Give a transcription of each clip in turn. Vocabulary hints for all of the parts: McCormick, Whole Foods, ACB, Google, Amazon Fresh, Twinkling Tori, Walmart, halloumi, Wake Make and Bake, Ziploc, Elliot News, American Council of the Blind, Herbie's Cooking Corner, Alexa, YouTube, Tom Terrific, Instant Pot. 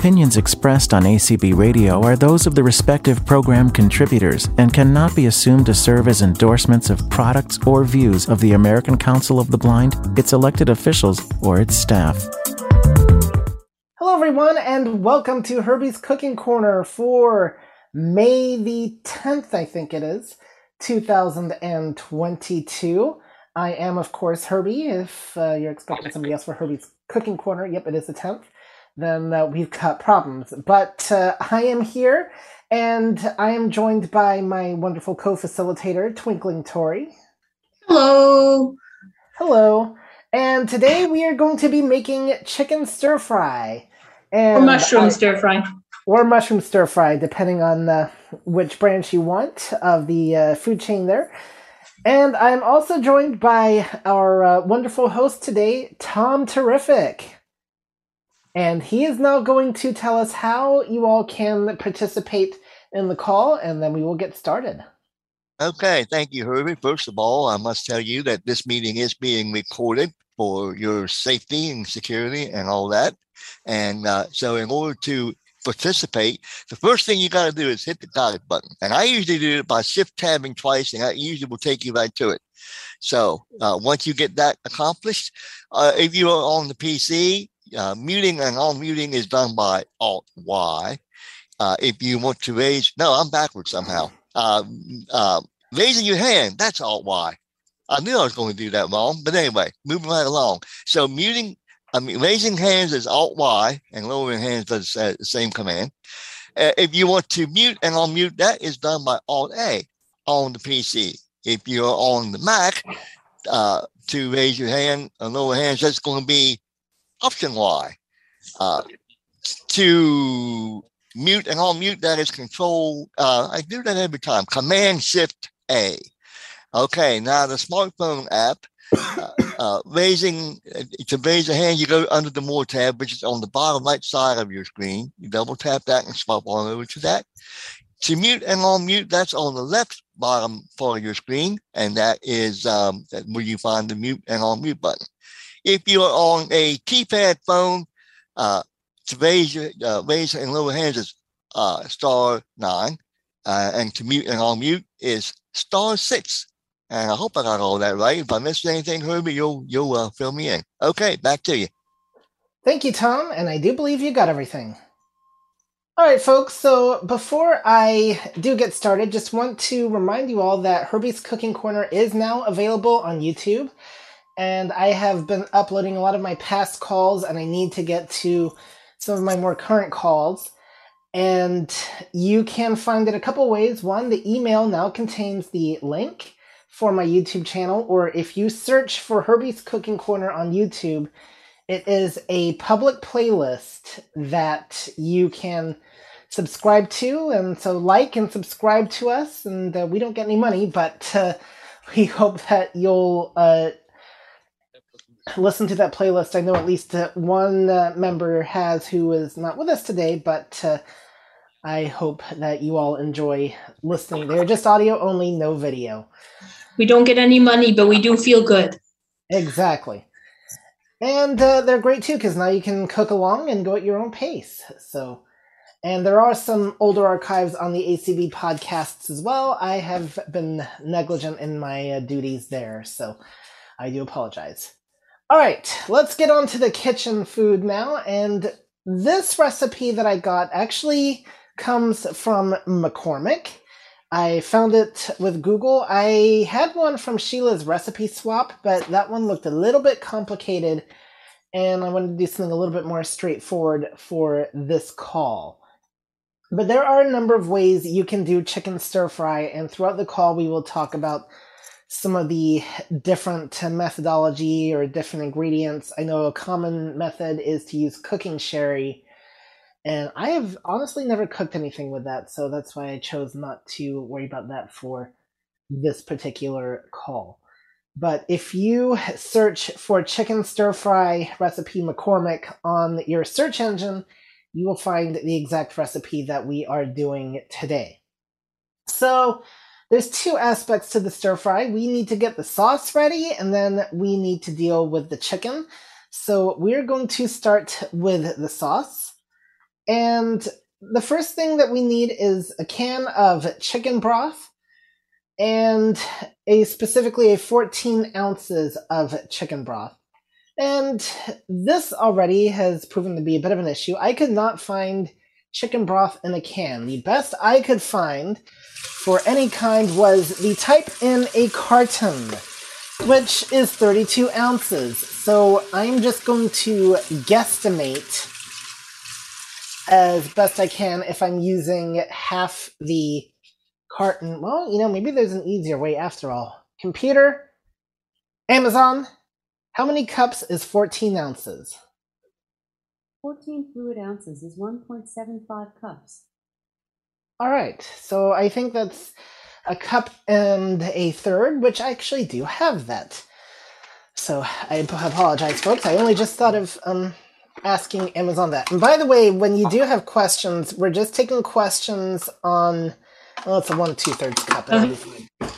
opinions expressed on ACB Radio are those of the respective program contributors and cannot be assumed to serve as endorsements of products or views of the American Council of the Blind, its elected officials, or its staff. Hello, everyone, and welcome to Herbie's Cooking Corner for May the 10th, I think it is, 2022. I am, of course, Herbie. If you're expecting somebody else for Herbie's Cooking Corner, yep, it is the 10th, then we've got problems. But I am here, and I am joined by my wonderful co-facilitator, Twinkling Tori. Hello. Hello. And today we are going to be making chicken stir-fry. And or mushroom stir-fry. Or mushroom stir-fry, depending on which branch you want of the food chain there. And I'm also joined by our wonderful host today, Tom Terrific. And he is now going to tell us how you all can participate in the call, and then we will get started. Okay, thank you, Herbie. First of all, I must tell you that this meeting is being recorded for your safety and security and all that. And so in order to participate, the first thing you got to do is hit the dial button. And I usually do it by shift tabbing twice, and that usually will take you right to it. So once you get that accomplished, if you are on the PC, muting and unmuting is done by Alt-Y. If you want to raise, no, I'm backwards somehow. Raising your hand, that's Alt-Y. I knew I was going to do that wrong, but anyway, moving right along. So muting, raising hands is Alt-Y, and lowering hands does the same command. If you want to mute and unmute, that is done by Alt-A on the PC. If you're on the Mac, to raise your hand and lower hands, that's going to be Option Y. To mute and unmute, that is Control. I do that every time. Command Shift A. Okay, now the smartphone app, to raise a hand, you go under the More tab, which is on the bottom right side of your screen. You double tap that and swap on over to that. To mute and unmute, that's on the left bottom part of your screen, and that is where you find the mute and unmute button. If you are on a keypad phone, to raise and lower hands is *9, and to mute and unmute is *6. And I hope I got all that right. If I missed anything, Herbie, you'll fill me in. Okay, back to you. Thank you, Tom, and I do believe you got everything. All right, folks, so before I do get started, just want to remind you all that Herbie's Cooking Corner is now available on YouTube. And I have been uploading a lot of my past calls, and I need to get to some of my more current calls. And you can find it a couple ways. One, the email now contains the link for my YouTube channel, or if you search for Herbie's Cooking Corner on YouTube, it is a public playlist that you can subscribe to. And so like and subscribe to us, and we don't get any money, but we hope that you'll listen to that playlist. I know at least one member has who is not with us today, but I hope that you all enjoy listening. They're just audio only, no video. We don't get any money, but we do feel good. Exactly. And they're great too, because now you can cook along and go at your own pace. So, and there are some older archives on the ACB podcasts as well. I have been negligent in my duties there, so I do apologize. All right, let's get on to the kitchen food now. And this recipe that I got actually comes from McCormick. I found it with Google. I had one from Sheila's Recipe Swap, but that one looked a little bit complicated, and I wanted to do something a little bit more straightforward for this call. But there are a number of ways you can do chicken stir-fry, and throughout the call we will talk about some of the different methodology or different ingredients. I know a common method is to use cooking sherry, and I have honestly never cooked anything with that, so that's why I chose not to worry about that for this particular call. But if you search for chicken stir-fry recipe McCormick on your search engine, you will find the exact recipe that we are doing today. So there's two aspects to the stir-fry. We need to get the sauce ready, and then we need to deal with the chicken. So we're going to start with the sauce. And the first thing that we need is a can of chicken broth, and specifically a 14 ounces of chicken broth. And this already has proven to be a bit of an issue. I could not find chicken broth in a can. The best I could find for any kind was the type in a carton, which is 32 ounces. So I'm just going to guesstimate as best I can if I'm using half the carton. Well, you know, maybe there's an easier way after all. Computer, Amazon, how many cups is 14 ounces? 14 fluid ounces is 1.75 cups. All right, so I think that's a cup and a third, which I actually do have that. So I apologize, folks. I only just thought of asking Amazon that. And by the way, when you do have questions, we're just taking questions on, well, it's a 1 2/3 cup.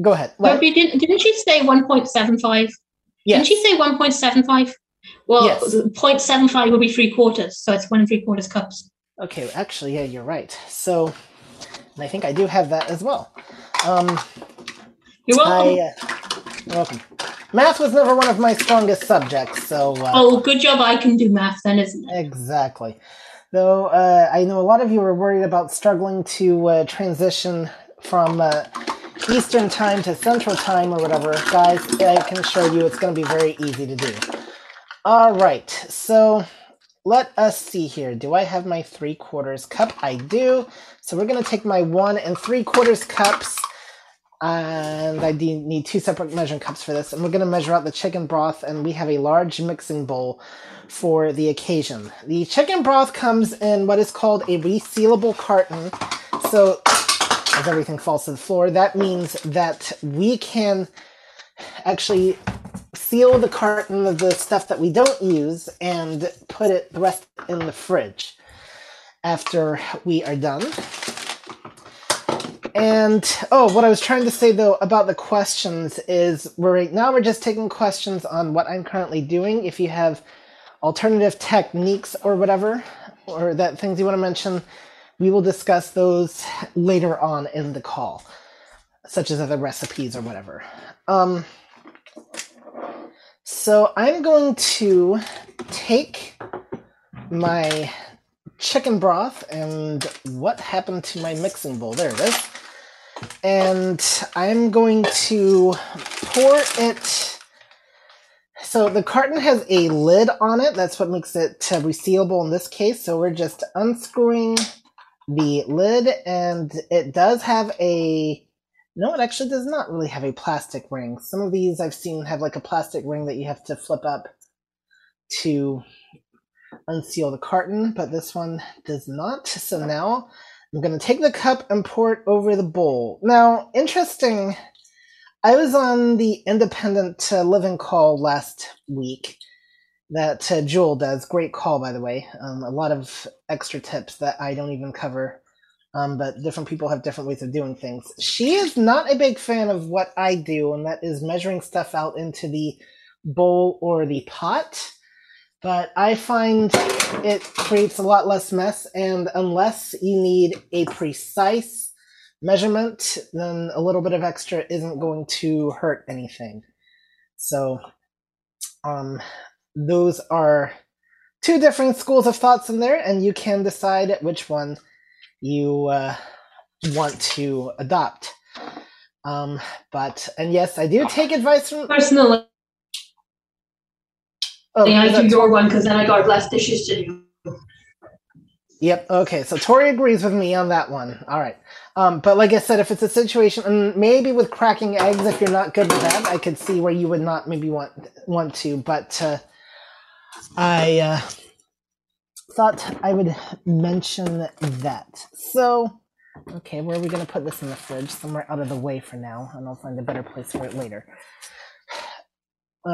Go ahead. Herbie, didn't you say 1.75? Yes. Didn't you say 1.75? Well, yes. 0.75 would be 3/4, so it's 1 3/4 cups. Okay, actually, yeah, you're right. So, and I think I do have that as well. You're welcome. You're welcome. Math was never one of my strongest subjects, so... oh, good job I can do math then, isn't it? Exactly. Though, I know a lot of you are worried about struggling to transition from Eastern Time to Central Time or whatever. Guys, I can assure you it's going to be very easy to do. All right, so let us see here. Do I have my 3/4 cup? I do. So we're going to take my 1 3/4 cups, and I do need 2 separate measuring cups for this, and we're going to measure out the chicken broth, and we have a large mixing bowl for the occasion. The chicken broth comes in what is called a resealable carton, so as everything falls to the floor, that means that we can actually seal the carton of the stuff that we don't use and put it the rest in the fridge after we are done. And oh, what I was trying to say though about the questions is right now we're just taking questions on what I'm currently doing. If you have alternative techniques or whatever, or that things you want to mention, we will discuss those later on in the call, such as other recipes or whatever. So I'm going to take my chicken broth, and what happened to my mixing bowl? There it is. And I'm going to pour it. So the carton has a lid on it. That's what makes it resealable in this case. So we're just unscrewing the lid, and it does have a... No, it actually does not really have a plastic ring. Some of these I've seen have like a plastic ring that you have to flip up to unseal the carton, but this one does not. So now I'm going to take the cup and pour it over the bowl. Now, interesting, I was on the independent living call last week that Jewel does. Great call, by the way. A lot of extra tips that I don't even cover. But different people have different ways of doing things. She is not a big fan of what I do, and that is measuring stuff out into the bowl or the pot. But I find it creates a lot less mess, and unless you need a precise measurement, then a little bit of extra isn't going to hurt anything. So those are 2 different schools of thoughts in there, and you can decide which one you want to adopt. And yes, I do take advice from... Personally, I do your one because then I got less dishes to do. Yep, okay, so Tori agrees with me on that one. All right, but like I said, if it's a situation, and maybe with cracking eggs, if you're not good with that, I could see where you would not maybe want to, but I thought I would mention that. So, okay, where are we going to put this in the fridge? Somewhere out of the way for now, and I'll find a better place for it later.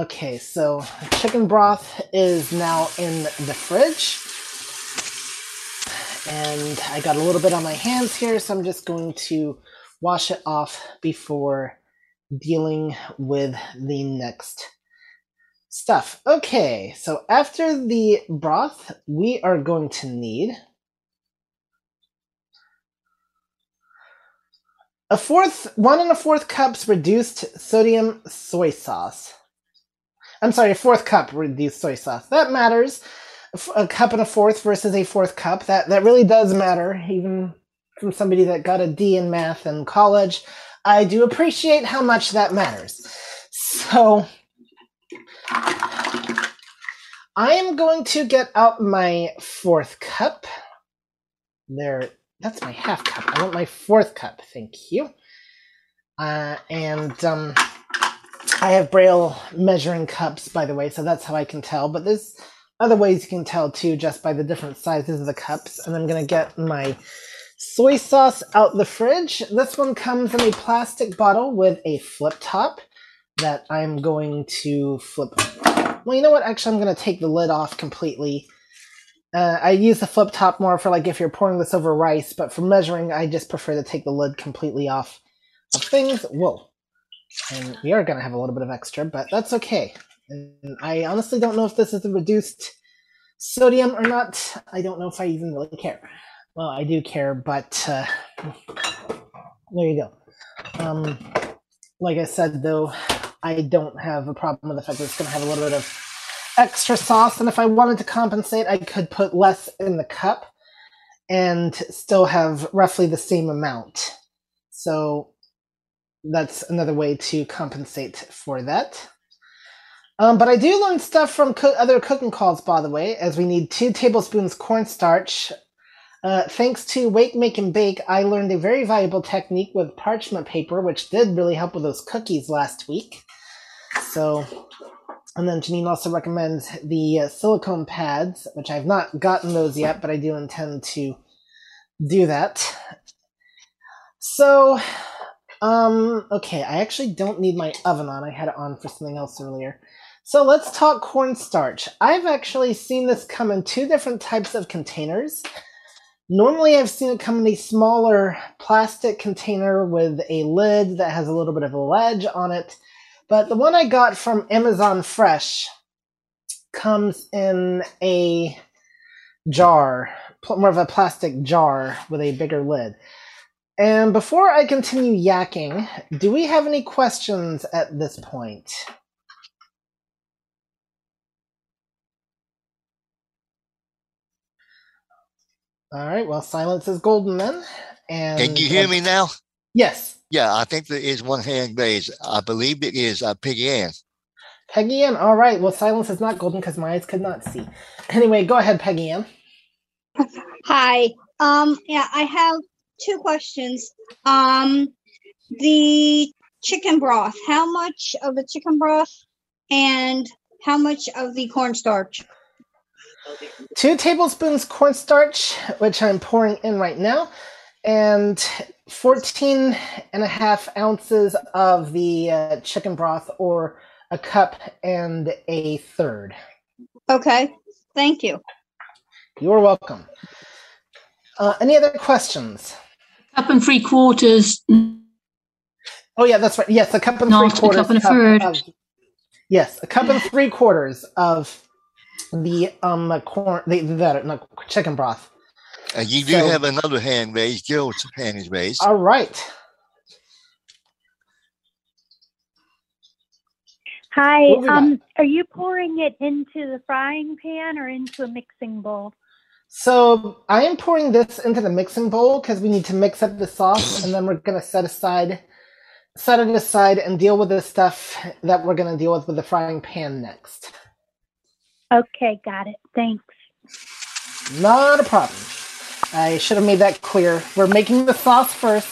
Okay, so chicken broth is now in the fridge. And I got a little bit on my hands here, so I'm just going to wash it off before dealing with the next stuff. Okay, so after the broth, we are going to need one and a fourth cups reduced sodium soy sauce. I'm sorry, a fourth cup reduced soy sauce. That matters. A cup and a fourth versus a fourth cup. That really does matter, even from somebody that got a D in math in college. I do appreciate how much that matters. So I am going to get out my fourth cup. There, that's my half cup. I want my fourth cup. Thank you. And I have Braille measuring cups, by the way, so that's how I can tell. But there's other ways you can tell too, just by the different sizes of the cups. And I'm going to get my soy sauce out the fridge. This one comes in a plastic bottle with a flip top that I'm going to flip. Well, you know what? Actually, I'm going to take the lid off completely. I use the flip top more for like if you're pouring this over rice, but for measuring, I just prefer to take the lid completely off of things. Whoa. And we are going to have a little bit of extra, but that's okay. And I honestly don't know if this is the reduced sodium or not. I don't know if I even really care. Well, I do care, but there you go. Like I said, though, I don't have a problem with the fact that it's going to have a little bit of extra sauce. And if I wanted to compensate, I could put less in the cup and still have roughly the same amount. So that's another way to compensate for that. But I do learn stuff from other cooking calls, by the way, as we need 2 tablespoons cornstarch. Thanks to Wake, Make, and Bake, I learned a very valuable technique with parchment paper, which did really help with those cookies last week. So, and then Janine also recommends the silicone pads, which I've not gotten those yet, but I do intend to do that. So, okay, I actually don't need my oven on. I had it on for something else earlier. So let's talk cornstarch. I've actually seen this come in 2 different types of containers. Normally I've seen it come in a smaller plastic container with a lid that has a little bit of a ledge on it. But the one I got from Amazon Fresh comes in a jar, more of a plastic jar with a bigger lid. And before I continue yakking, do we have any questions at this point? All right, well, silence is golden then. And can you hear me now? Yes. Yeah, I think there is one hand raised. I believe it is Peggy Ann. Peggy Ann, all right. Well, silence is not golden because my eyes could not see. Anyway, go ahead, Peggy Ann. Hi. Yeah, I have 2 questions. The chicken broth, how much of the chicken broth and how much of the cornstarch? 2 tablespoons cornstarch, which I'm pouring in right now, and 14.5 ounces of the chicken broth, or a cup and a third. Okay, thank you. You're welcome. Any other questions? Cup and 3/4. Oh yeah, that's right. Yes, a cup and 3/4. Not a cup and a third. Yes, a cup and 3/4 of the chicken broth. You do have another hand raised. Jill's hand is raised. All right. Hi. Are you pouring it into the frying pan or into a mixing bowl? So I am pouring this into the mixing bowl because we need to mix up the sauce, and then we're going to set it aside and deal with the stuff that we're going to deal with the frying pan next. Okay, got it. Thanks. Not a problem. I should have made that clear. We're making the sauce first,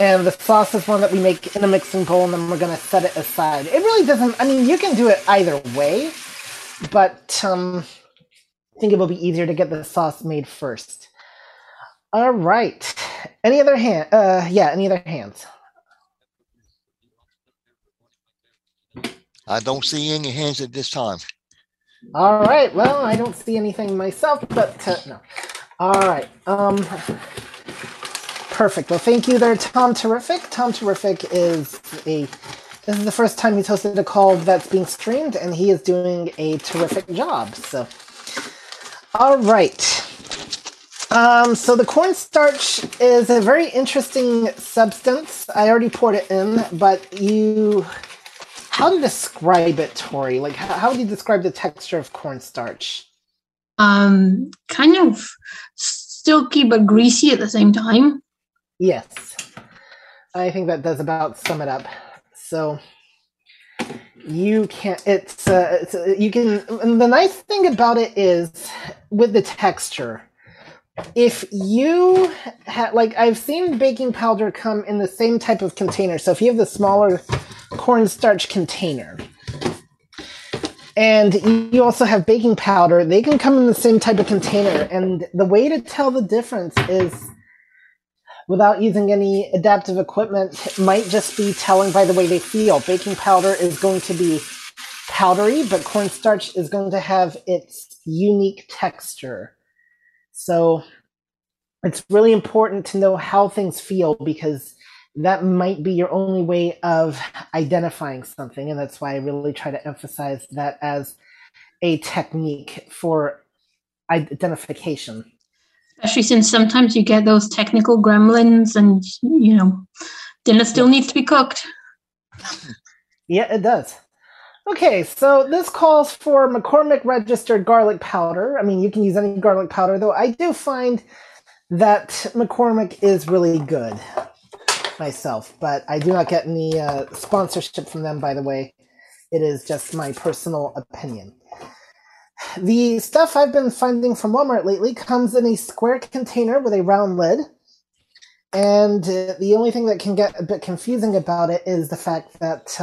and the sauce is one that we make in a mixing bowl, and then we're going to set it aside. It really doesn't, I mean, you can do it either way, but I think it will be easier to get the sauce made first. All right. Any other hands? I don't see any hands at this time. All right. Well, I don't see anything myself, but no. All right. Perfect. Well, thank you there, Tom Terrific. Tom Terrific is a This is the first time he's hosted a call that's being streamed, and he is doing a terrific job. So, all right. So the cornstarch is a very interesting substance. I already poured it in, but you... How do you describe it, Tori? Like, how do you describe the texture of cornstarch? Kind of silky but greasy at the same time. Yes. I think that does about sum it up. So you can't, it's you can, and the nice thing about it is with the texture, if you had, like, I've seen baking powder come in the same type of container. So if you have the smaller cornstarch container and you also have baking powder, they can come in the same type of container. And the way to tell the difference is, without using any adaptive equipment, it might just be telling by the way they feel. Baking powder is going to be powdery, but cornstarch is going to have its unique texture. So it's really important to know how things feel, because that might be your only way of identifying something. And that's why I really try to emphasize that as a technique for identification. Especially since sometimes you get those technical gremlins and, you know, dinner still needs to be cooked. Yeah, it does. Okay, so this calls for McCormick registered garlic powder. I mean, you can use any garlic powder, though I do find that McCormick is really good myself, but I do not get any sponsorship from them, by the way. It is just my personal opinion. The stuff I've been finding from Walmart lately comes in a square container with a round lid. And the only thing that can get a bit confusing about it is the fact that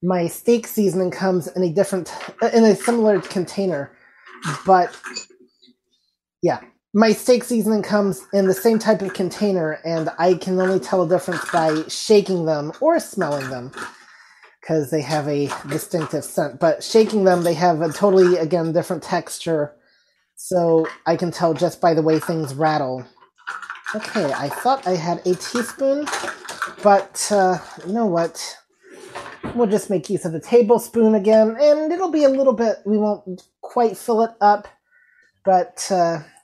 my steak seasoning comes in a different, in a similar container. But yeah, my steak seasoning comes in the same type of container, and I can only tell the difference by shaking them or smelling them, because they have a distinctive scent. But shaking them, they have a totally, again, different texture. So I can tell just by the way things rattle. Okay, I thought I had a teaspoon, but you know what? We'll just make use of the tablespoon again, and it'll be a little bit, we won't quite fill it up, but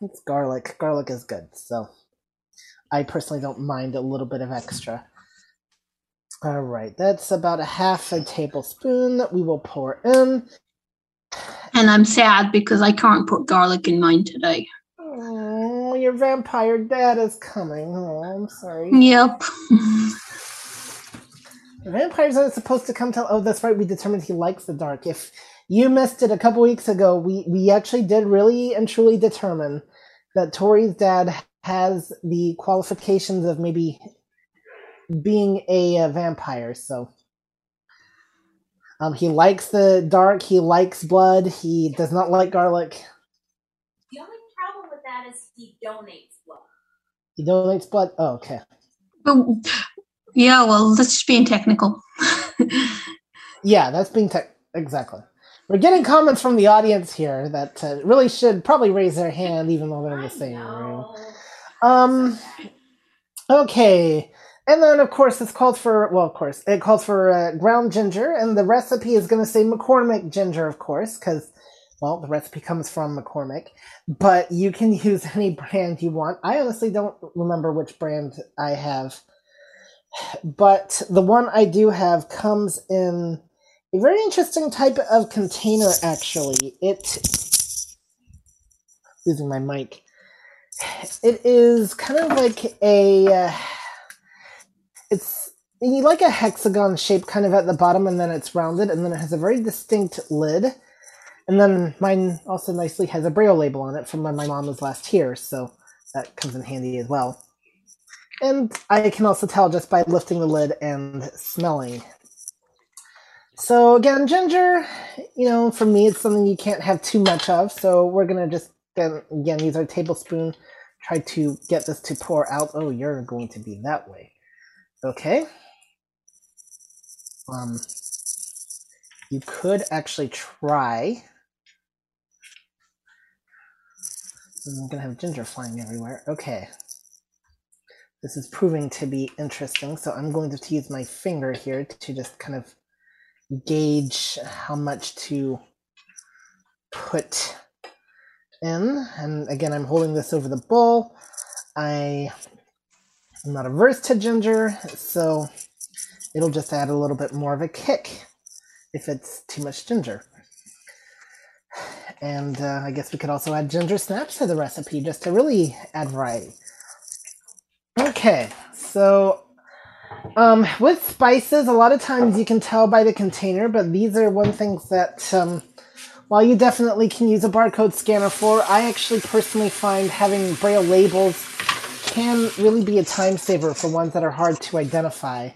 it's garlic. Garlic is good, so I personally don't mind a little bit of extra. All right, that's about a half a tablespoon that we will pour in. And I'm sad because I can't put garlic in mine today. Oh, your vampire dad is coming. Oh, I'm sorry. Yep. The vampires aren't supposed to come till... Oh, that's right. We determined he likes the dark. If you missed it a couple weeks ago, we actually did really and truly determine that Tori's dad has the qualifications of maybe... being a vampire, so he likes the dark, he likes blood, he does not like garlic. The only problem with that is he donates blood. He donates blood? Oh, okay. Oh, yeah, well, that's just being technical. Yeah, that's being tech. Exactly. We're getting comments from the audience here that really should probably raise their hand, even though they're in the same room. Okay. And then, of course, this calls for, well, of course, it calls for ground ginger, and the recipe is going to say McCormick ginger, of course, because, well, the recipe comes from McCormick, but you can use any brand you want. I honestly don't remember which brand I have, but the one I do have comes in a very interesting type of container, actually. Losing my mic. It is kind of like a... it's like a hexagon shape kind of at the bottom, and then it's rounded, and then it has a very distinct lid. And then mine also nicely has a Braille label on it from when my mom was last here, so that comes in handy as well. And I can also tell just by lifting the lid and smelling. So again, ginger, you know, for me, it's something you can't have too much of, so we're going to just, again, use our tablespoon, try to get this to pour out. Oh, you're going to be that way. Okay. You could actually try. I'm gonna have ginger flying everywhere. Okay. This is proving to be interesting, so I'm going to use my finger here to just kind of gauge how much to put in. And again, I'm holding this over the bowl. I am not averse to ginger, so it'll just add a little bit more of a kick if it's too much ginger. And I guess we could also add ginger snaps to the recipe just to really add variety. Okay, so with spices, a lot of times you can tell by the container, but these are one thing that while you definitely can use a barcode scanner for, I actually personally find having braille labels can really be a time saver for ones that are hard to identify.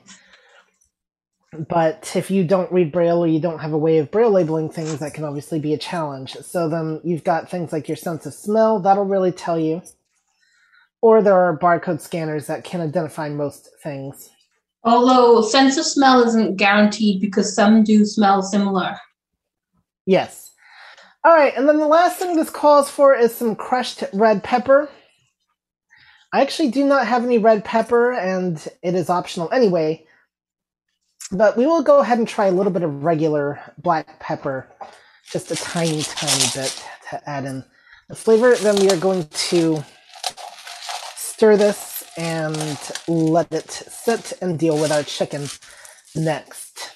But if you don't read braille or you don't have a way of braille labeling things, that can obviously be a challenge. So then you've got things like your sense of smell, that'll really tell you. Or there are barcode scanners that can identify most things. Although sense of smell isn't guaranteed because some do smell similar. Yes. All right, and then the last thing this calls for is some crushed red pepper. I actually do not have any red pepper, and it is optional anyway. But we will go ahead and try a little bit of regular black pepper, just a tiny, tiny bit to add in the flavor. Then we are going to stir this and let it sit and deal with our chicken next.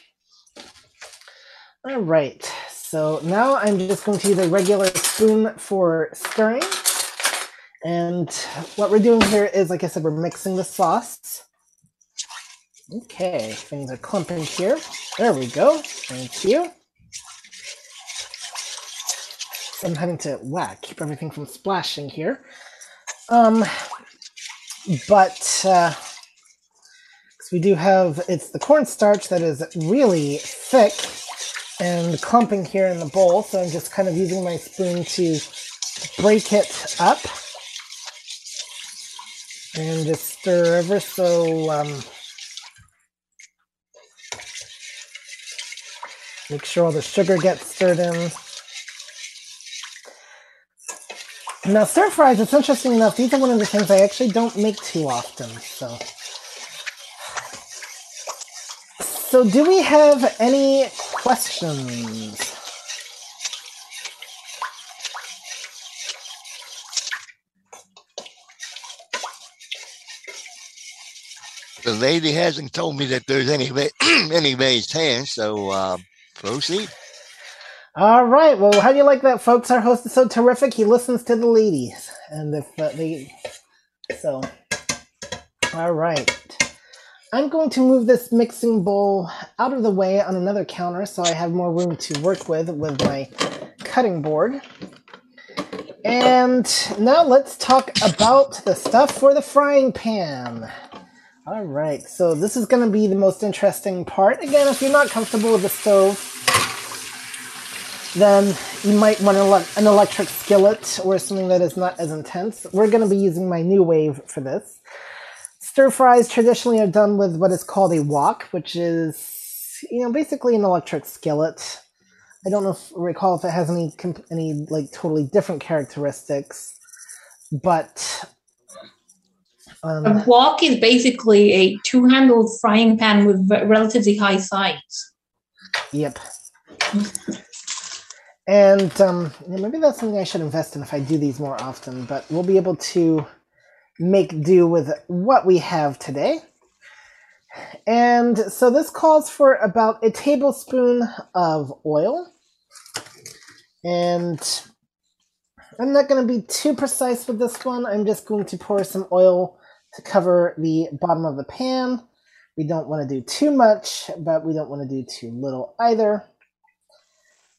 All right, so now I'm just going to use a regular spoon for stirring. And what we're doing here is, like I said, we're mixing the sauce. Okay, things are clumping here. There we go. Thank you. I'm having to keep everything from splashing here. But we do have, it's the cornstarch that is really thick and clumping here in the bowl, so I'm just kind of using my spoon to break it up and just stir ever so make sure all the sugar gets stirred in. Now, stir fries, it's interesting enough, these are one of the things I actually don't make too often, so. So do we have any questions? The lady hasn't told me that there's any raised hands, so proceed. All right. Well, how do you like that, folks? Our host is so terrific. He listens to the ladies, and if so, all right. I'm going to move this mixing bowl out of the way on another counter, so I have more room to work with my cutting board. And now let's talk about the stuff for the frying pan. All right. So this is going to be the most interesting part. Again, if you're not comfortable with the stove, then you might want an electric skillet or something that is not as intense. We're going to be using my new wave for this. Stir fries traditionally are done with what is called a wok, which is, you know, basically an electric skillet. I don't know if I recall if it has any like totally different characteristics, but a wok is basically a two-handled frying pan with relatively high sides. Yep. And maybe that's something I should invest in if I do these more often, but we'll be able to make do with what we have today. And so this calls for about a tablespoon of oil. And I'm not going to be too precise with this one. I'm just going to pour some oil to cover the bottom of the pan. We don't want to do too much, but we don't want to do too little either.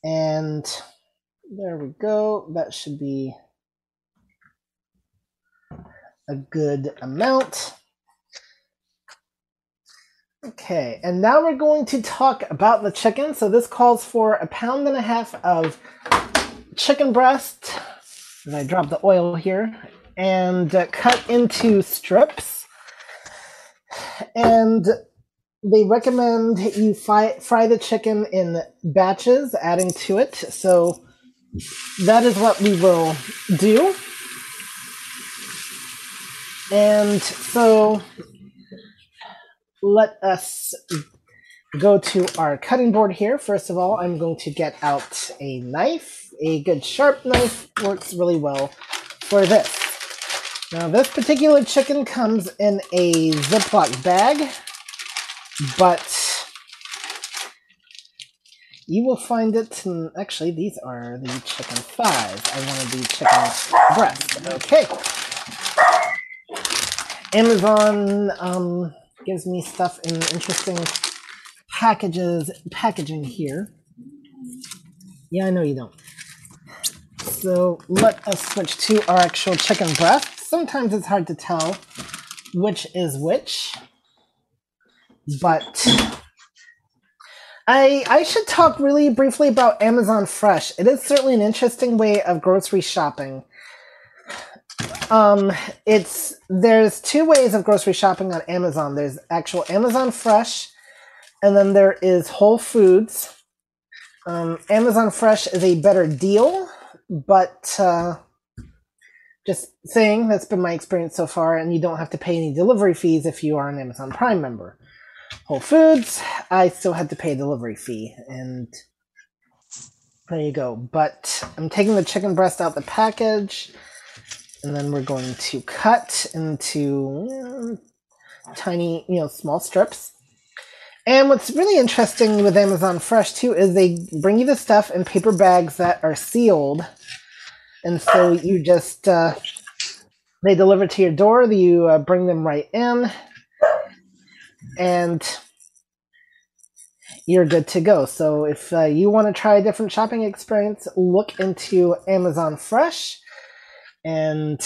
And there we go. That should be a good amount. Okay, and now we're going to talk about the chicken. So this calls for 1.5 pounds of chicken breast. And I dropped the oil here. And cut into strips. And they recommend you fry the chicken in batches, adding to it. So that is what we will do. And so let us go to our cutting board here. First of all, I'm going to get out a knife. A good sharp knife works really well for this. Now, this particular chicken comes in a Ziploc bag, but you will find it. Actually, these are the chicken thighs. I wanted the chicken breast. Okay. Amazon gives me stuff in interesting packaging here. Yeah, I know you don't. So let us switch to our actual chicken breast. Sometimes it's hard to tell which is which, but I should talk really briefly about Amazon Fresh. It is certainly an interesting way of grocery shopping. There's two ways of grocery shopping on Amazon. There's actual Amazon Fresh, and then there is Whole Foods. Amazon Fresh is a better deal, but just saying, that's been my experience so far, and you don't have to pay any delivery fees if you are an Amazon Prime member. Whole Foods, I still had to pay a delivery fee, and there you go. But I'm taking the chicken breast out the package, and then we're going to cut into tiny, small strips. And what's really interesting with Amazon Fresh, too, is they bring you the stuff in paper bags that are sealed. And so you just, they deliver to your door, you bring them right in, and you're good to go. So if you want to try a different shopping experience, look into Amazon Fresh, and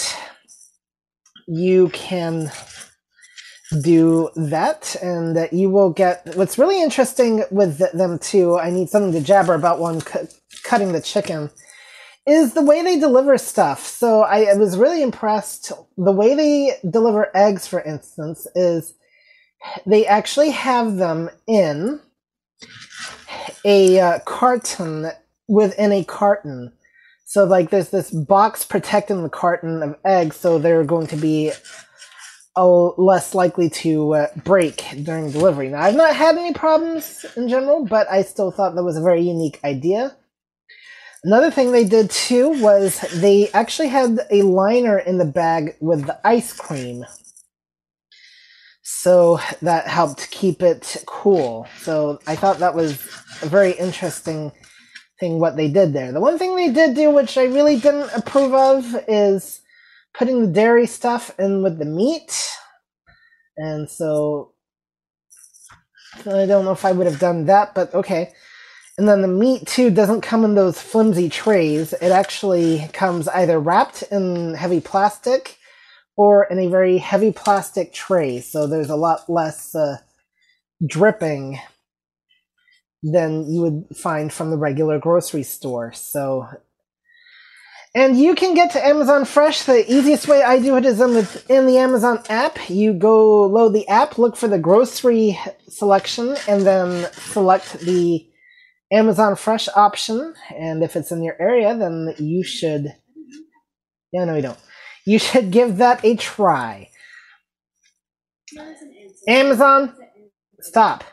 you can do that, and you will get what's really interesting with them too. I need something to jabber about while I'm cutting the chicken, is the way they deliver stuff. So I was really impressed. The way they deliver eggs, for instance, is they actually have them in a carton within a carton. So like there's this box protecting the carton of eggs, so they're going to be less likely to break during delivery. Now, I've not had any problems in general, but I still thought that was a very unique idea. Another thing they did too was they actually had a liner in the bag with the ice cream, so that helped keep it cool. So I thought that was a very interesting thing what they did there. The one thing they did do, which I really didn't approve of, is putting the dairy stuff in with the meat. And so I don't know if I would have done that, but okay. And then the meat too doesn't come in those flimsy trays. It actually comes either wrapped in heavy plastic or in a very heavy plastic tray. So there's a lot less dripping than you would find from the regular grocery store. So, and you can get to Amazon Fresh. The easiest way I do it is in the Amazon app. You go load the app, look for the grocery selection, and then select the Amazon Fresh option. And if it's in your area, then you should... Yeah, no, we don't. You should give that a try. Amazon, stop.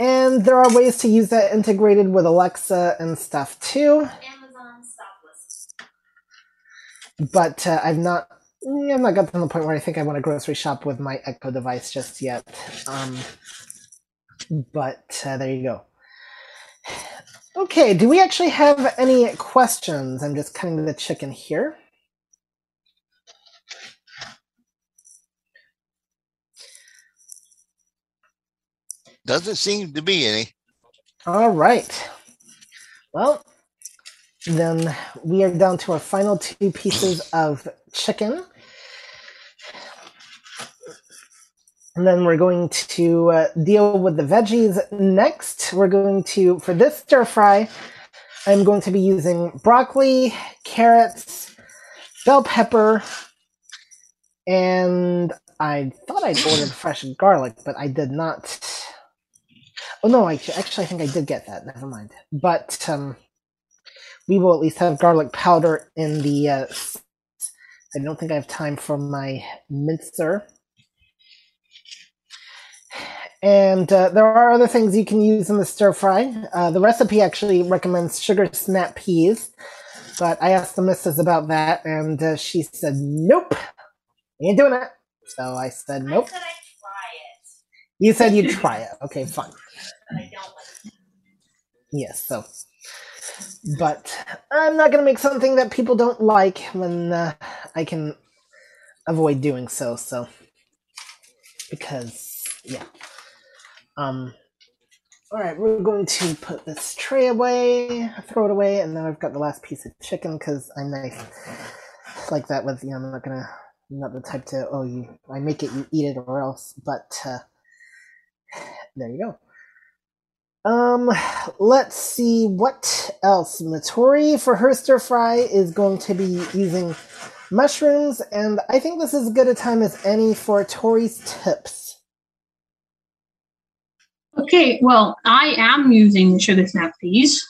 And there are ways to use that integrated with Alexa and stuff, too. But I've not gotten to the point where I think I want to grocery shop with my Echo device just yet. There you go. Okay, do we actually have any questions? I'm just cutting the chicken here. Doesn't seem to be any. All right. Well, then we are down to our final two pieces of chicken. And then we're going to deal with the veggies next. For this stir fry, I'm going to be using broccoli, carrots, bell pepper, and I thought I'd ordered fresh garlic, but I did not. Oh, no, actually, I think I did get that. Never mind. But we will at least have garlic powder in the I don't think I have time for my mincer. And there are other things you can use in the stir fry. The recipe actually recommends sugar snap peas, but I asked the missus about that, and she said, nope, ain't doing it. So I said, nope. I said I'd try it. You said you'd try it. Okay, fine. But I don't want to. Yes, so. But I'm not going to make something that people don't like when I can avoid doing so. So, because, yeah. All right, we're going to put this tray away, throw it away, and then I've got the last piece of chicken because I'm nice like that with, you know, I'm not the type to, oh, I make it, you eat it, or else. But there you go. Let's see what else. Matori, for her stir fry, is going to be using mushrooms, and I think this is as good a time as any for Tori's tips. Okay, well, I am using sugar snap peas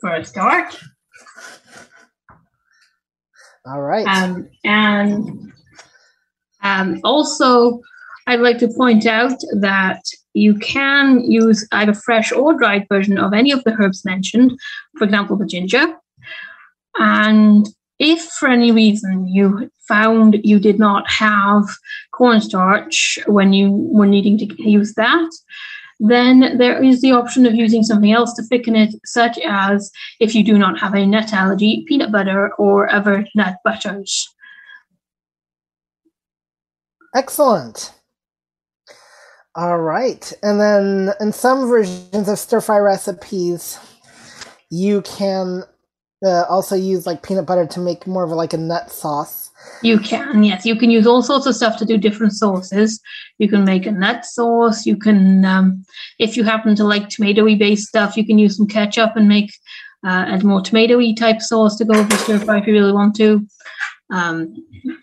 for a start. All right. Also, I'd like to point out that you can use either fresh or dried version of any of the herbs mentioned, for example, the ginger. And if for any reason you found you did not have cornstarch when you were needing to use that, then there is the option of using something else to thicken it, such as, if you do not have a nut allergy, peanut butter or other nut butters. Excellent. All right. And then in some versions of stir-fry recipes, you can also use like peanut butter to make more of like a nut sauce. You can, yes. You can use all sorts of stuff to do different sauces. You can make a nut sauce. You can, if you happen to like tomato-y based stuff, you can use some ketchup and make a more tomato-y type sauce to go with stir-fry if you really want to.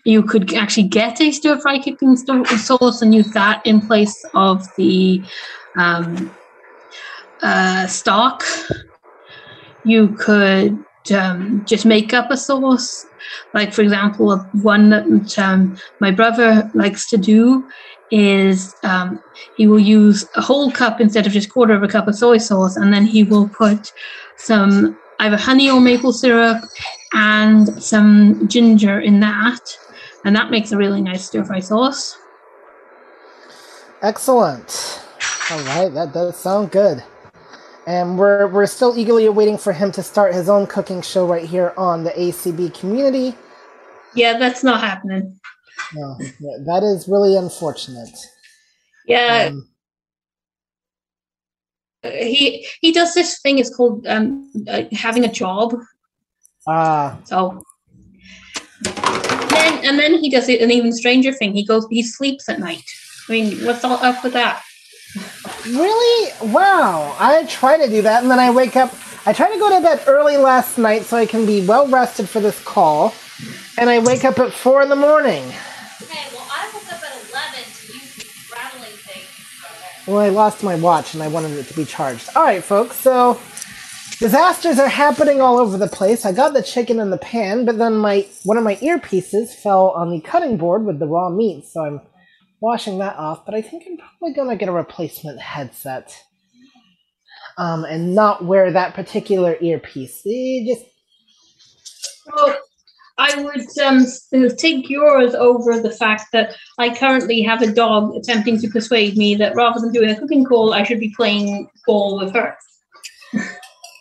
You could actually get a stir-fry kicking sauce and use that in place of the stock. You could just make up a sauce. Like, for example, one that my brother likes to do is he will use a whole cup instead of just quarter of a cup of soy sauce, and then he will put some either honey or maple syrup and some ginger in that, and that makes a really nice stir-fry sauce. Excellent. All right, that does sound good. And we're still eagerly waiting for him to start his own cooking show right here on the ACB community. Yeah, that's not happening. No, that is really unfortunate. Yeah. He does this thing. It's called having a job. So then he does an even stranger thing. He sleeps at night. I mean, what's all up with that? Really? Wow. I try to do that, and then I wake up. I try to go to bed early last night so I can be well rested for this call, and I wake up at 4 in the morning. Okay. Well, I woke up at 11 to use these rattling things. Well, I lost my watch, and I wanted it to be charged. All right, folks, so disasters are happening all over the place. I got the chicken in the pan, but then one of my earpieces fell on the cutting board with the raw meat, so I'm washing that off. But I think I'm probably going to get a replacement headset and not wear that particular earpiece. Oh, I would take yours over the fact that I currently have a dog attempting to persuade me that rather than doing a cooking call, I should be playing ball with her.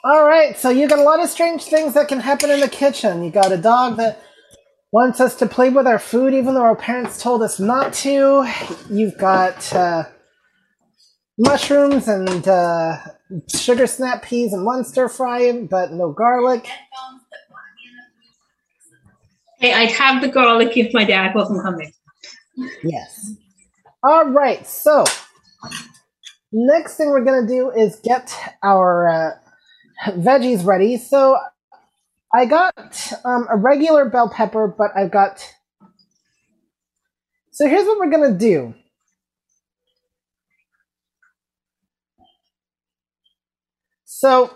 All right, so you got a lot of strange things that can happen in the kitchen. You got a dog that wants us to play with our food even though our parents told us not to. You've got mushrooms and sugar snap peas and one stir fry, but no garlic. Hey, I'd have the garlic if my dad wasn't coming. Yes. All right, so next thing we're going to do is get our veggies ready. So I got a regular bell pepper, but I've got... So here's what we're going to do. So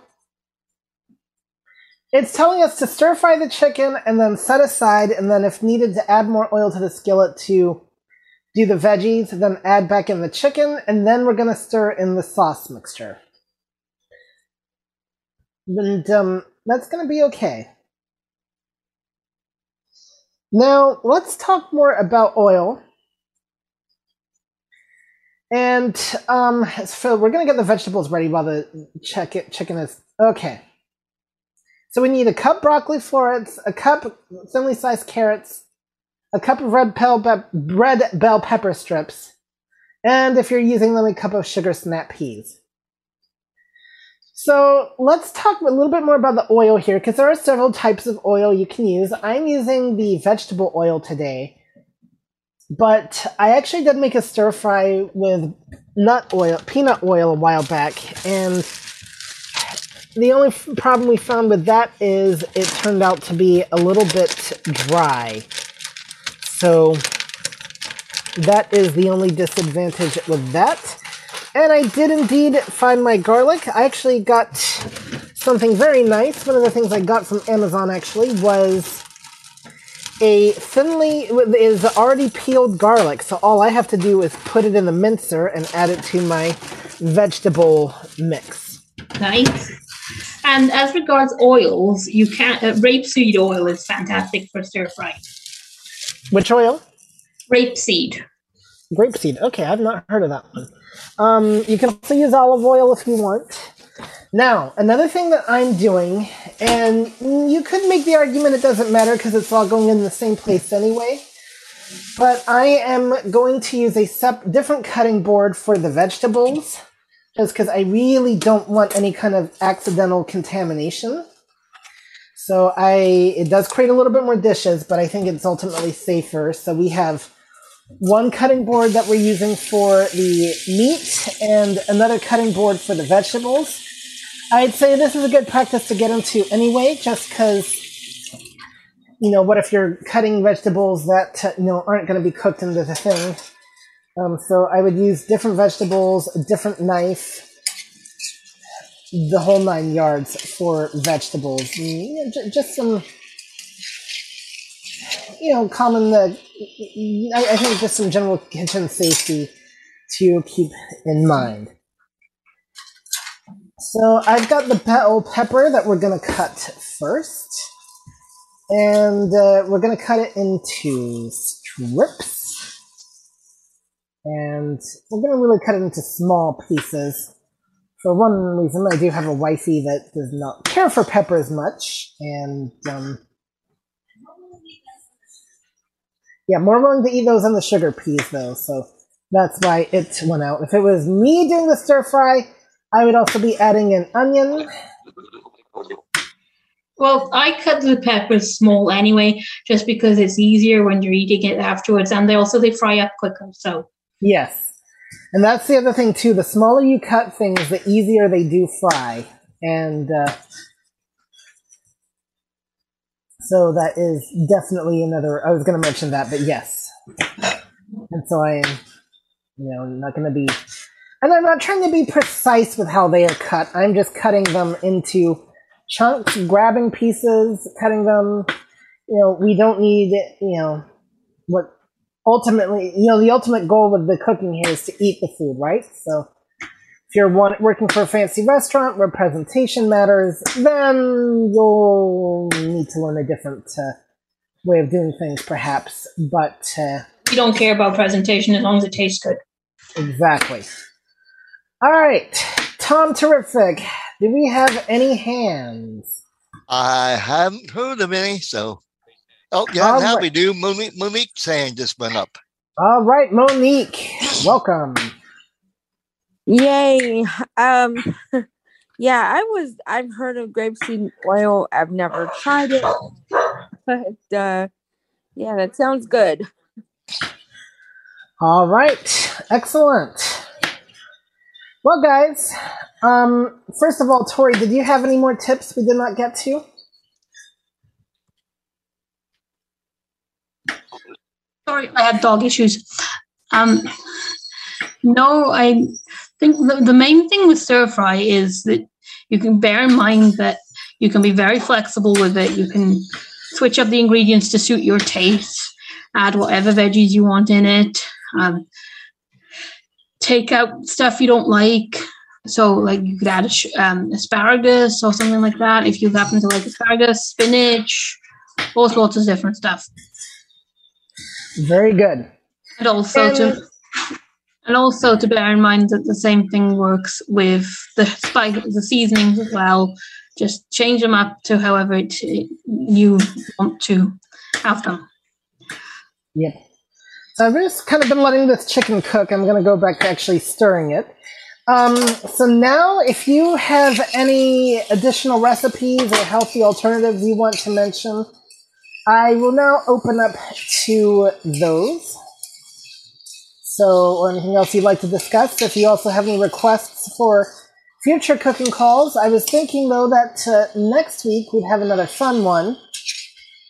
It's telling us to stir fry the chicken and then set aside, and then if needed to add more oil to the skillet to do the veggies, then add back in the chicken, and then we're going to stir in the sauce mixture. And that's going to be okay. Now, let's talk more about oil. And so we're going to get the vegetables ready while the chicken is... Okay. So we need a cup broccoli florets, a cup thinly sliced carrots, a cup of red bell pepper strips, and if you're using them, a cup of sugar snap peas. So let's talk a little bit more about the oil here, because there are several types of oil you can use. I'm using the vegetable oil today, but I actually did make a stir fry with peanut oil a while back, and the only problem we found with that is it turned out to be a little bit dry. So that is the only disadvantage with that. And I did indeed find my garlic. I actually got something very nice. One of the things I got from Amazon actually was already peeled garlic. So all I have to do is put it in the mincer and add it to my vegetable mix. Nice. And as regards oils, you can rapeseed oil is fantastic for stir fry. Which oil? Rapeseed. Grapeseed. Okay, I've not heard of that one. You can also use olive oil if you want. Now, another thing that I'm doing, and you could make the argument it doesn't matter because it's all going in the same place anyway, but I am going to use a different cutting board for the vegetables, just because I really don't want any kind of accidental contamination. So it does create a little bit more dishes, but I think it's ultimately safer. So we have one cutting board that we're using for the meat and another cutting board for the vegetables. I'd say this is a good practice to get into anyway, just because, you know, what if you're cutting vegetables that, you know, aren't going to be cooked into the thing? So I would use different vegetables, a different knife, the whole 9 yards for vegetables. Just some, you know, common, I think just some general kitchen safety to keep in mind. So I've got the bell pepper that we're going to cut first. And we're going to cut it into strips. And we're going to really cut it into small pieces. For one reason, I do have a wifey that does not care for pepper as much. And... yeah, more willing to eat those than the sugar peas, though, so that's why it went out. If it was me doing the stir-fry, I would also be adding an onion. Well, I cut the peppers small anyway, just because it's easier when you're eating it afterwards, and they fry up quicker, so... Yes, and that's the other thing, too. The smaller you cut things, the easier they do fry, and... so that is definitely another, I was going to mention that, but yes. And so I am, you know, not going to be, and I'm not trying to be precise with how they are cut. I'm just cutting them into chunks, grabbing pieces, cutting them. You know, we don't need, you know, what ultimately, you know, the ultimate goal with the cooking here is to eat the food, right? So if you're working for a fancy restaurant where presentation matters, then you'll need to learn a different way of doing things, perhaps. But you don't care about presentation as long as it tastes good. Exactly. All right, Tom Terrific, do we have any hands? I haven't heard of any, so. Oh, yeah, now right. We do. Monique's hand just went up. All right, Monique, welcome. Yay. Yeah, I've heard of grapeseed oil. I've never tried it, but yeah, that sounds good. All right. Excellent. Well, guys, first of all, Tori, did you have any more tips we did not get to? Sorry, I had dog issues. No, I think the main thing with stir fry is that you can bear in mind that You can be very flexible with it. You can switch up the ingredients to suit your tastes. Add whatever veggies you want in it. Take out stuff you don't like. So, like, you could add asparagus or something like that if you happen to like asparagus, spinach, all sorts of different stuff. Very good. And also to bear in mind that the same thing works with the seasonings as well. Just change them up to however you want to have them. Yep. So I've just kind of been letting this chicken cook. I'm going to go back to actually stirring it. So now, if you have any additional recipes or healthy alternatives you want to mention, I will now open up to those. So, or anything else you'd like to discuss. If you also have any requests for future cooking calls, I was thinking, though, that next week we'd have another fun one.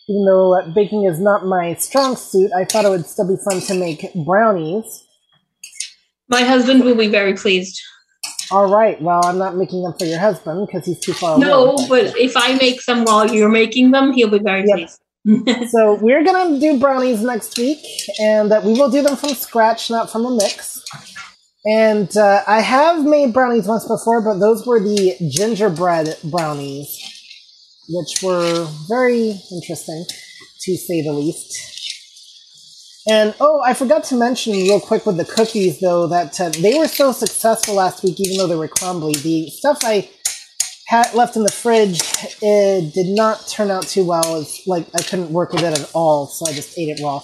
Even though baking is not my strong suit, I thought it would still be fun to make brownies. My husband will be very pleased. All right. Well, I'm not making them for your husband because he's too far away. No, but if I make them while you're making them, he'll be very pleased. So we're going to do brownies next week, and we will do them from scratch, not from a mix. And I have made brownies once before, but those were the gingerbread brownies, which were very interesting, to say the least. And, oh, I forgot to mention real quick with the cookies, though, that they were so successful last week, even though they were crumbly. The stuff I had left in the fridge, it did not turn out too well. It's like I couldn't work with it at all, so I just ate it raw.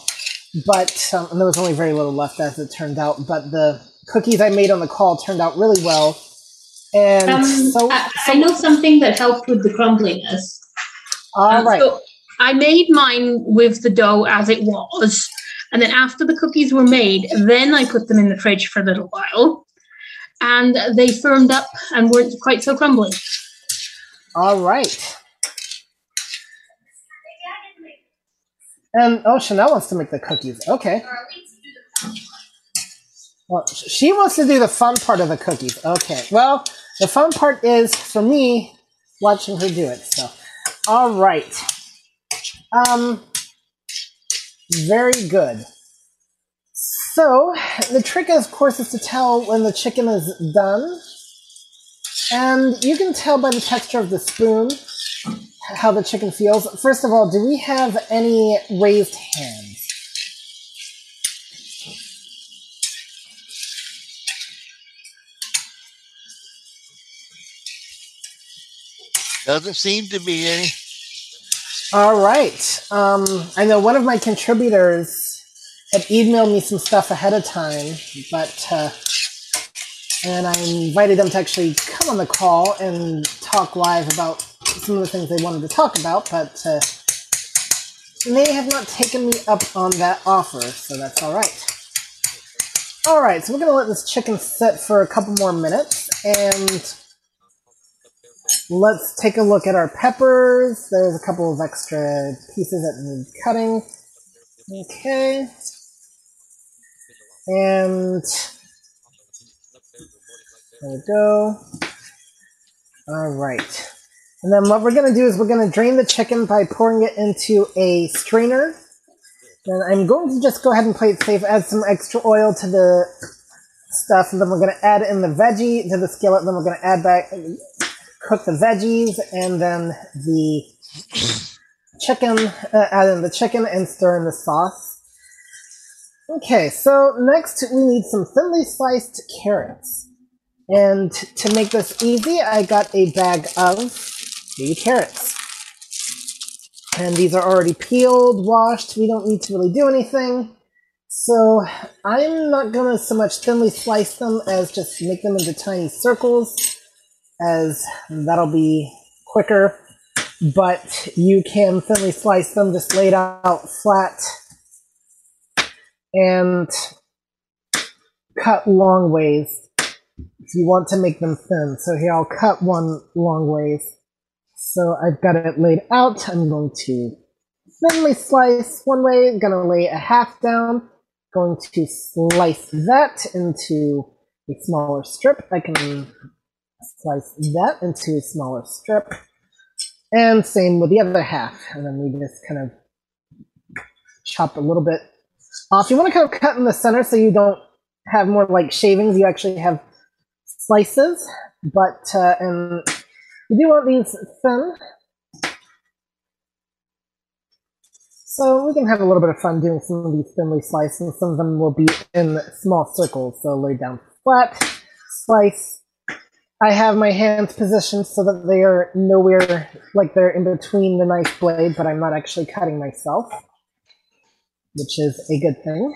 But and there was only very little left, as it turned out. But the cookies I made on the call turned out really well. And I know something that helped with the crumbliness. All right. So I made mine with the dough as it was. And then after the cookies were made, then I put them in the fridge for a little while. And they firmed up and weren't quite so crumbly. All right. And, oh, Chanel wants to make the cookies. Okay. Well, she wants to do the fun part of the cookies. Okay. Well, the fun part is, for me, watching her do it. So, all right. Very good. So the trick, of course, is to tell when the chicken is done. And you can tell by the texture of the spoon how the chicken feels. First of all, do we have any raised hands? Doesn't seem to be any. All right. I know one of my contributors had emailed me some stuff ahead of time, but and I invited them to actually come on the call and talk live about some of the things they wanted to talk about, but they have not taken me up on that offer, so that's all right. All right, so we're going to let this chicken sit for a couple more minutes, and let's take a look at our peppers. There's a couple of extra pieces that need cutting. Okay. And there we go. All right. And then what we're going to do is we're going to drain the chicken by pouring it into a strainer. And I'm going to just go ahead and play it safe, add some extra oil to the stuff, and then we're going to add in the veggie to the skillet, and then we're going to add back... cook the veggies, and then the chicken, add in the chicken and stir in the sauce. Okay, so next we need some thinly sliced carrots. And to make this easy, I got a bag of baby carrots. And these are already peeled, washed. We don't need to really do anything. So I'm not going to so much thinly slice them as just make them into tiny circles, as that'll be quicker, but you can thinly slice them, just laid out flat and cut long ways if you want to make them thin. So here, I'll cut one long ways. So I've got it laid out. I'm going to thinly slice one way. I'm going to lay a half down. Going to slice that into a smaller strip. I can slice that into a smaller strip. And same with the other half. And then we just kind of chop a little bit off. You want to kind of cut in the center so you don't have more like shavings. You actually have slices, but and you do want these thin. So we can have a little bit of fun doing some of these thinly sliced, and some of them will be in small circles. So lay down flat, slice. I have my hands positioned so that they are nowhere, like they're in between the knife blade, but I'm not actually cutting myself, which is a good thing.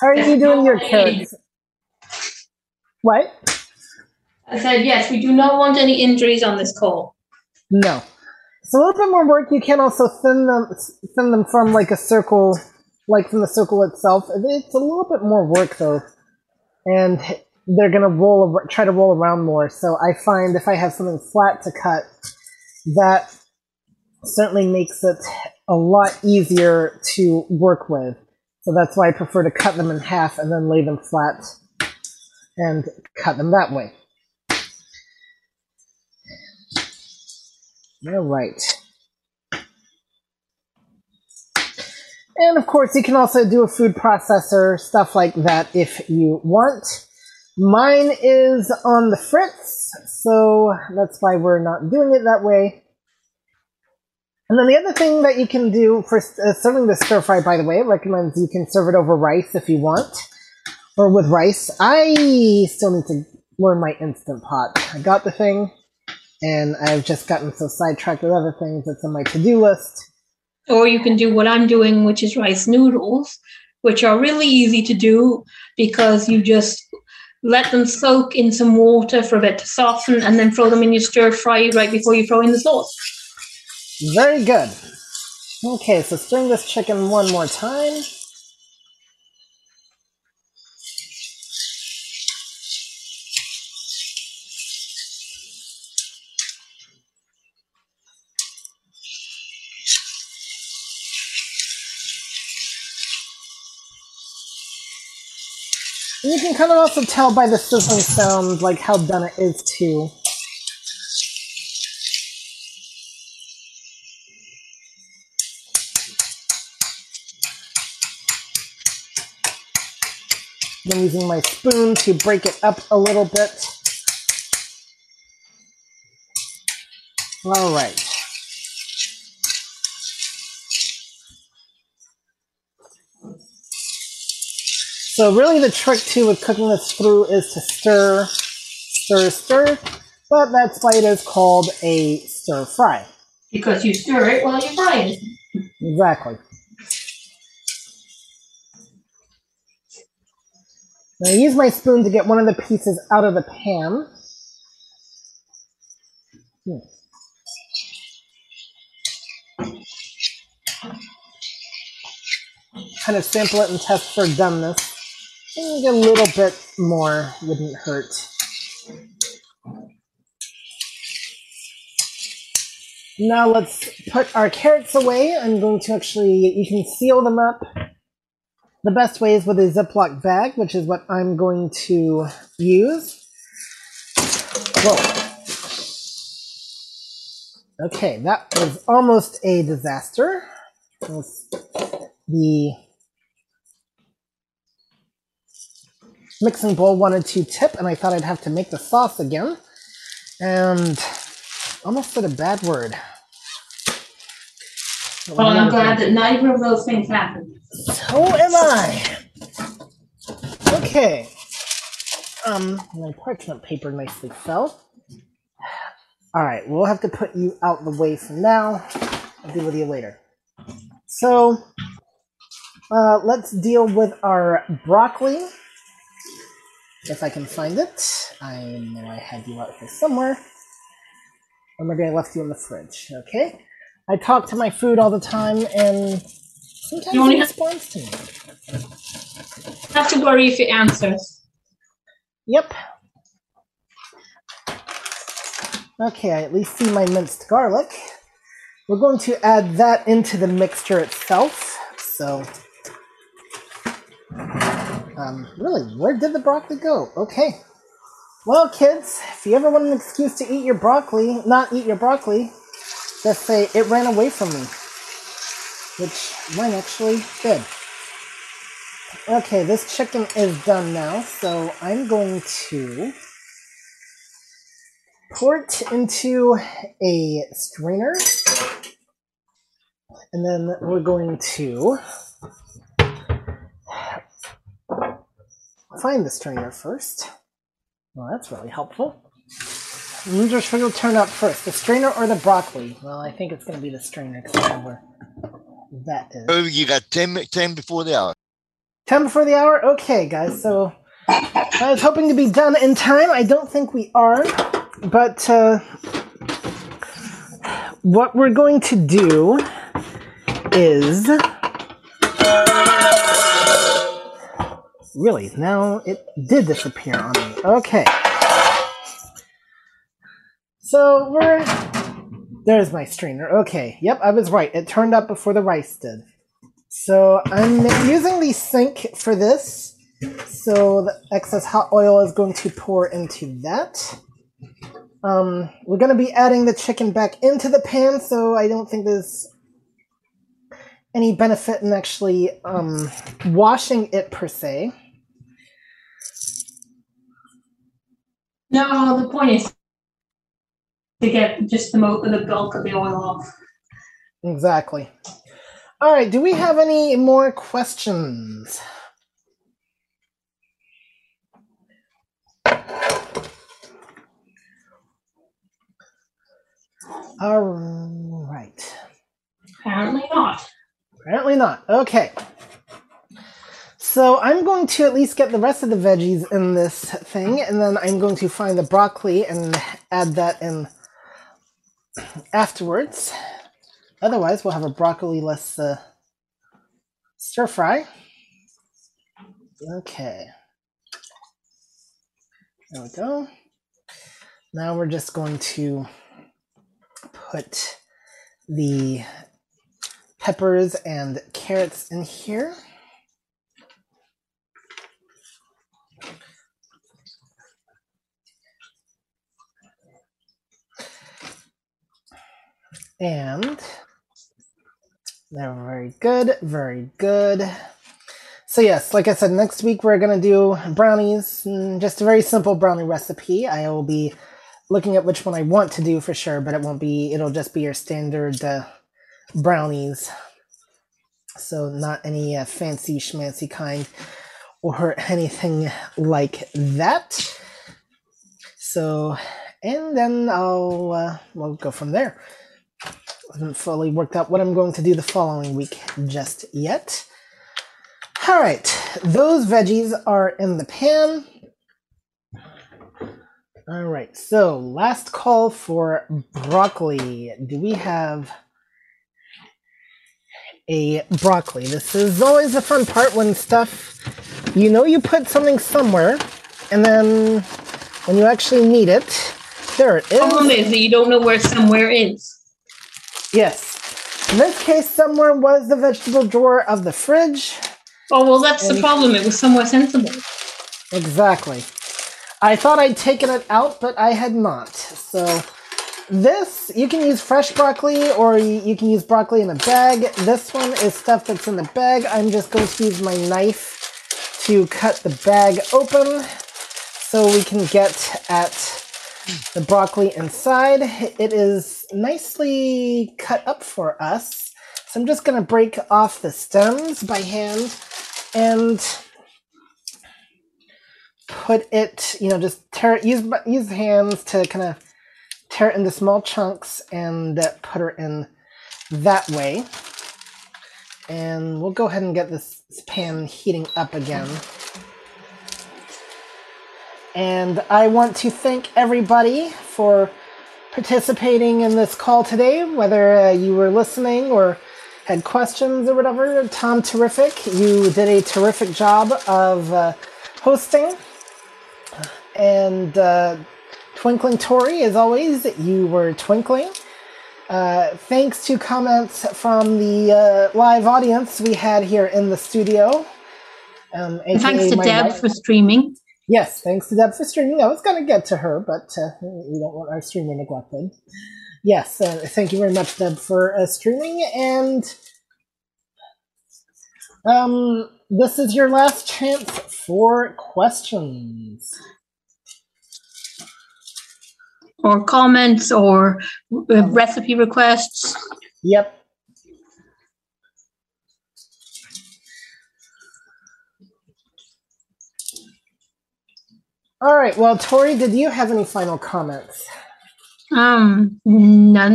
How are you doing your carrots? What? I said, yes, we do not want any injuries on this call. No. So a little bit more work. You can also thin them from like a circle, like from the circle itself. It's a little bit more work though. And they're going to try to roll around more. So I find if I have something flat to cut, that certainly makes it a lot easier to work with. So that's why I prefer to cut them in half and then lay them flat and cut them that way. All right. And of course, you can also do a food processor, stuff like that if you want. Mine is on the fritz, so that's why we're not doing it that way. And then the other thing that you can do for serving the stir fry, by the way, it recommends you can serve it over rice if you want, or with rice. I still need to learn my Instant Pot. I got the thing, and I've just gotten so sidetracked with other things that's on my to-do list. Or you can do what I'm doing, which is rice noodles, which are really easy to do because you just let them soak in some water for a bit to soften, and then throw them in your stir fry right before you throw in the sauce. Very good. Okay, so stirring this chicken one more time. And you can kind of also tell by the sizzling sound, like how done it is too. I'm using my spoon to break it up a little bit. All right. So really the trick too with cooking this through is to stir, stir, stir, but that's why it is called a stir fry. Because you stir it while you fry it. Exactly. Now I use my spoon to get one of the pieces out of the pan. Kind of sample it and test for doneness. And a little bit more wouldn't hurt. Now let's put our carrots away. I'm going to actually, you can seal them up. The best way is with a Ziploc bag, which is what I'm going to use. Whoa. Okay, that was almost a disaster. The mixing bowl wanted to tip, and I thought I'd have to make the sauce again, and almost said a bad word. Well, I'm glad that neither of those things happened. So am I. Okay. My parchment paper nicely fell. All right, we'll have to put you out the way for now. I'll deal with you later. So let's deal with our broccoli. If I can find it. I know I had you out here somewhere. Or maybe I left you in the fridge. Okay. I talk to my food all the time, and sometimes it responds to me. You have to worry if it answers. Yep. Okay, I at least see my minced garlic. We're going to add that into the mixture itself. So, really, where did the broccoli go? Okay. Well, kids, if you ever want an excuse to eat your broccoli, just say, it ran away from me. Which mine actually did. Okay, this chicken is done now, so I'm going to pour it into a strainer. And then we're going to find the strainer first. Well, that's really helpful. Which one will turn up first, the strainer or the broccoli? Well, I think it's going to be the strainer because I don't know where that is. Oh, you got 10 before the hour. 10 before the hour? Okay, guys. So I was hoping to be done in time. I don't think we are. But what we're going to do is... Really, now it did disappear on me. Okay. So we're... There's my strainer. Okay. Yep, I was right. It turned up before the rice did. So I'm using the sink for this. So the excess hot oil is going to pour into that. We're going to be adding the chicken back into the pan, so I don't think there's any benefit in actually washing it per se. No, the point is to get just the bulk of the oil off. Exactly. All right, do we have any more questions? All right. Apparently not. Apparently not. Okay. So I'm going to at least get the rest of the veggies in this thing, and then I'm going to find the broccoli and add that in afterwards. Otherwise, we'll have a broccoli-less stir-fry. Okay. There we go. Now we're just going to put the peppers and carrots in here. And they're very good, very good. So yes, like I said, next week we're going to do brownies, just a very simple brownie recipe. I will be looking at which one I want to do for sure, but it won't be, it'll just be your standard brownies, so not any fancy schmancy kind or anything like that. So, and then I'll we'll go from there. I haven't fully worked out what I'm going to do the following week just yet. All right, those veggies are in the pan. All right, so last call for broccoli. Do we have a broccoli? This is always the fun part when stuff, you know, you put something somewhere and then when you actually need it, there it is. The problem is that you don't know where somewhere is. Yes. In this case, somewhere was the vegetable drawer of the fridge. Oh, well, that's the problem. It was somewhere sensible. Exactly. I thought I'd taken it out, but I had not. So this, you can use fresh broccoli or you can use broccoli in a bag. This one is stuff that's in the bag. I'm just going to use my knife to cut the bag open so we can get at the broccoli inside. It is nicely cut up for us. So I'm just going to break off the stems by hand and put it, you know, just tear it, use hands to kind of tear it into small chunks and put her in that way. And we'll go ahead and get this pan heating up again. And I want to thank everybody for participating in this call today, whether you were listening or had questions or whatever. Tom Terrific, you did a terrific job of hosting. And Twinkling Tori, as always, you were twinkling. Thanks to comments from the live audience we had here in the studio. Thanks to Deb for streaming. Yes, thanks to Deb for streaming. I was going to get to her, but we don't want our streamer neglected. Yes, thank you very much, Deb, for streaming. And this is your last chance for questions. Or comments, or recipe requests. Yep. All right. Well, Tori, did you have any final comments? None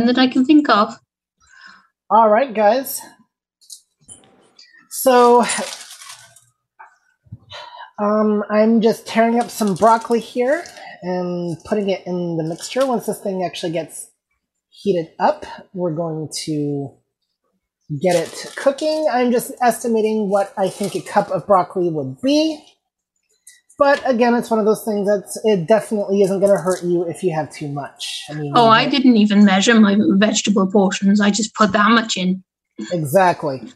that I can think of. All right, guys. So, I'm just tearing up some broccoli here and putting it in the mixture. Once this thing actually gets heated up, we're going to get it cooking. I'm just estimating what I think a cup of broccoli would be. But again, it's one of those things that it definitely isn't going to hurt you if you have too much. I mean, I didn't even measure my vegetable portions. I just put that much in. Exactly.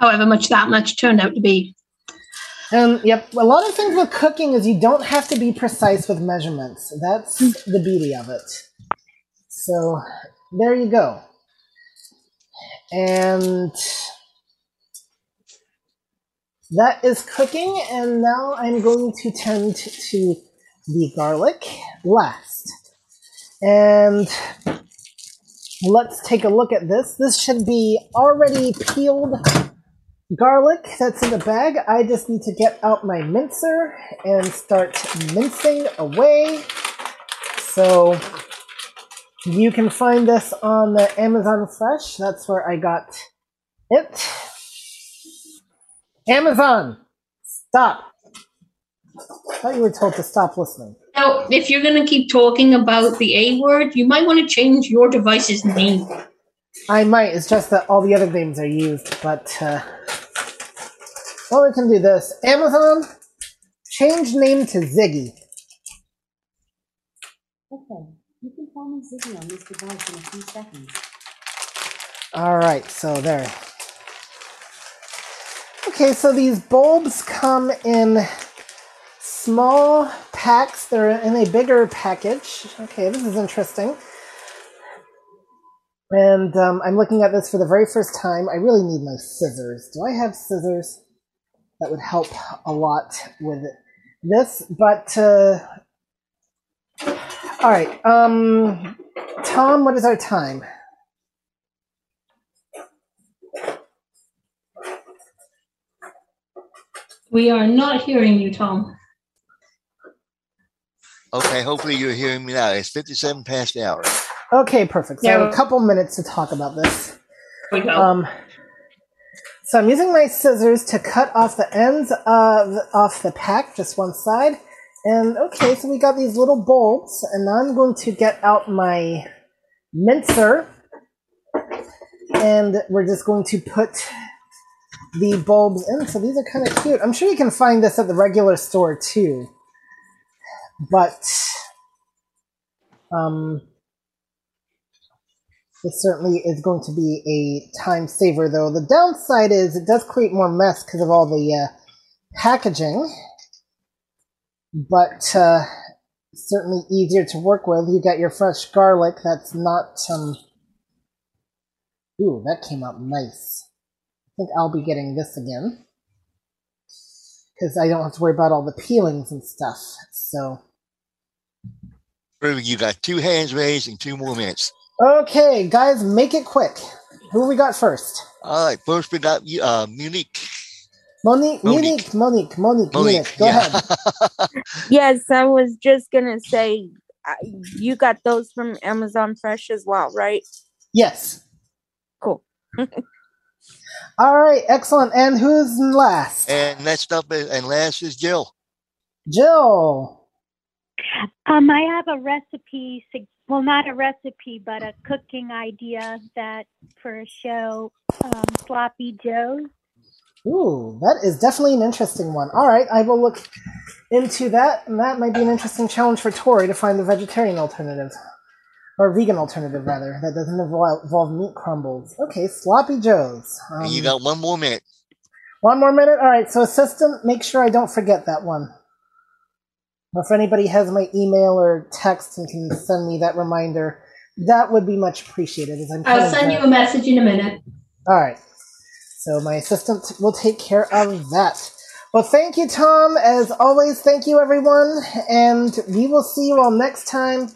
However much that much turned out to be. Yep, a lot of things with cooking is you don't have to be precise with measurements. That's the beauty of it. So there you go. And that is cooking. And now I'm going to tend to the garlic last. And let's take a look at this. This should be already peeled garlic that's in the bag. I just need to get out my mincer and start mincing away. So you can find this on the Amazon Fresh. That's where I got it. Amazon, stop. I thought you were told to stop listening. Now, if you're going to keep talking about the A word, you might want to change your device's name. I might. It's just that all the other names are used, but well, we can do this. Amazon, change name to Ziggy. Okay. You can call me Ziggy on this device in a few seconds. All right. So there. Okay. So these bulbs come in small packs. They're in a bigger package. Okay. This is interesting. And I'm looking at this for the very first time. I really need my scissors. Do I have scissors? That would help a lot with this. But, all right. Tom, what is our time? We are not hearing you, Tom. Okay, hopefully you're hearing me now. It's 57 past the hour. Okay, perfect. So I have a couple minutes to talk about this. Here we go. So I'm using my scissors to cut off the ends off the pack, just one side. And okay, so we got these little bulbs, and now I'm going to get out my mincer, and we're just going to put the bulbs in. So these are kind of cute. I'm sure you can find this at the regular store too, but it certainly is going to be a time saver, though. The downside is it does create more mess because of all the packaging, but certainly easier to work with. You got your fresh garlic. That's not ooh, that came out nice. I think I'll be getting this again because I don't have to worry about all the peelings and stuff. So, you got two hands raised and 2 more minutes. Okay, guys, make it quick. Who we got first? All right, first we got Monique. Monique. Go ahead. Yes, I was just going to say, you got those from Amazon Fresh as well, right? Yes. Cool. All right, excellent. And who's last? And that's up, and last is Jill. Jill. I have a recipe suggestion. Well, not a recipe, but a cooking idea that for a show, Sloppy Joe. Ooh, that is definitely an interesting one. All right, I will look into that, and that might be an interesting challenge for Tori to find the vegetarian alternative, or vegan alternative, rather, that doesn't involve meat crumbles. Okay, Sloppy Joe's. You got 1 more minute. 1 more minute? All right, so assistant, make sure I don't forget that one. If anybody has my email or text and can send me that reminder, that would be much appreciated. As I'll send you a message in a minute. All right. So my assistant will take care of that. Well, thank you, Tom. As always, thank you, everyone. And we will see you all next time.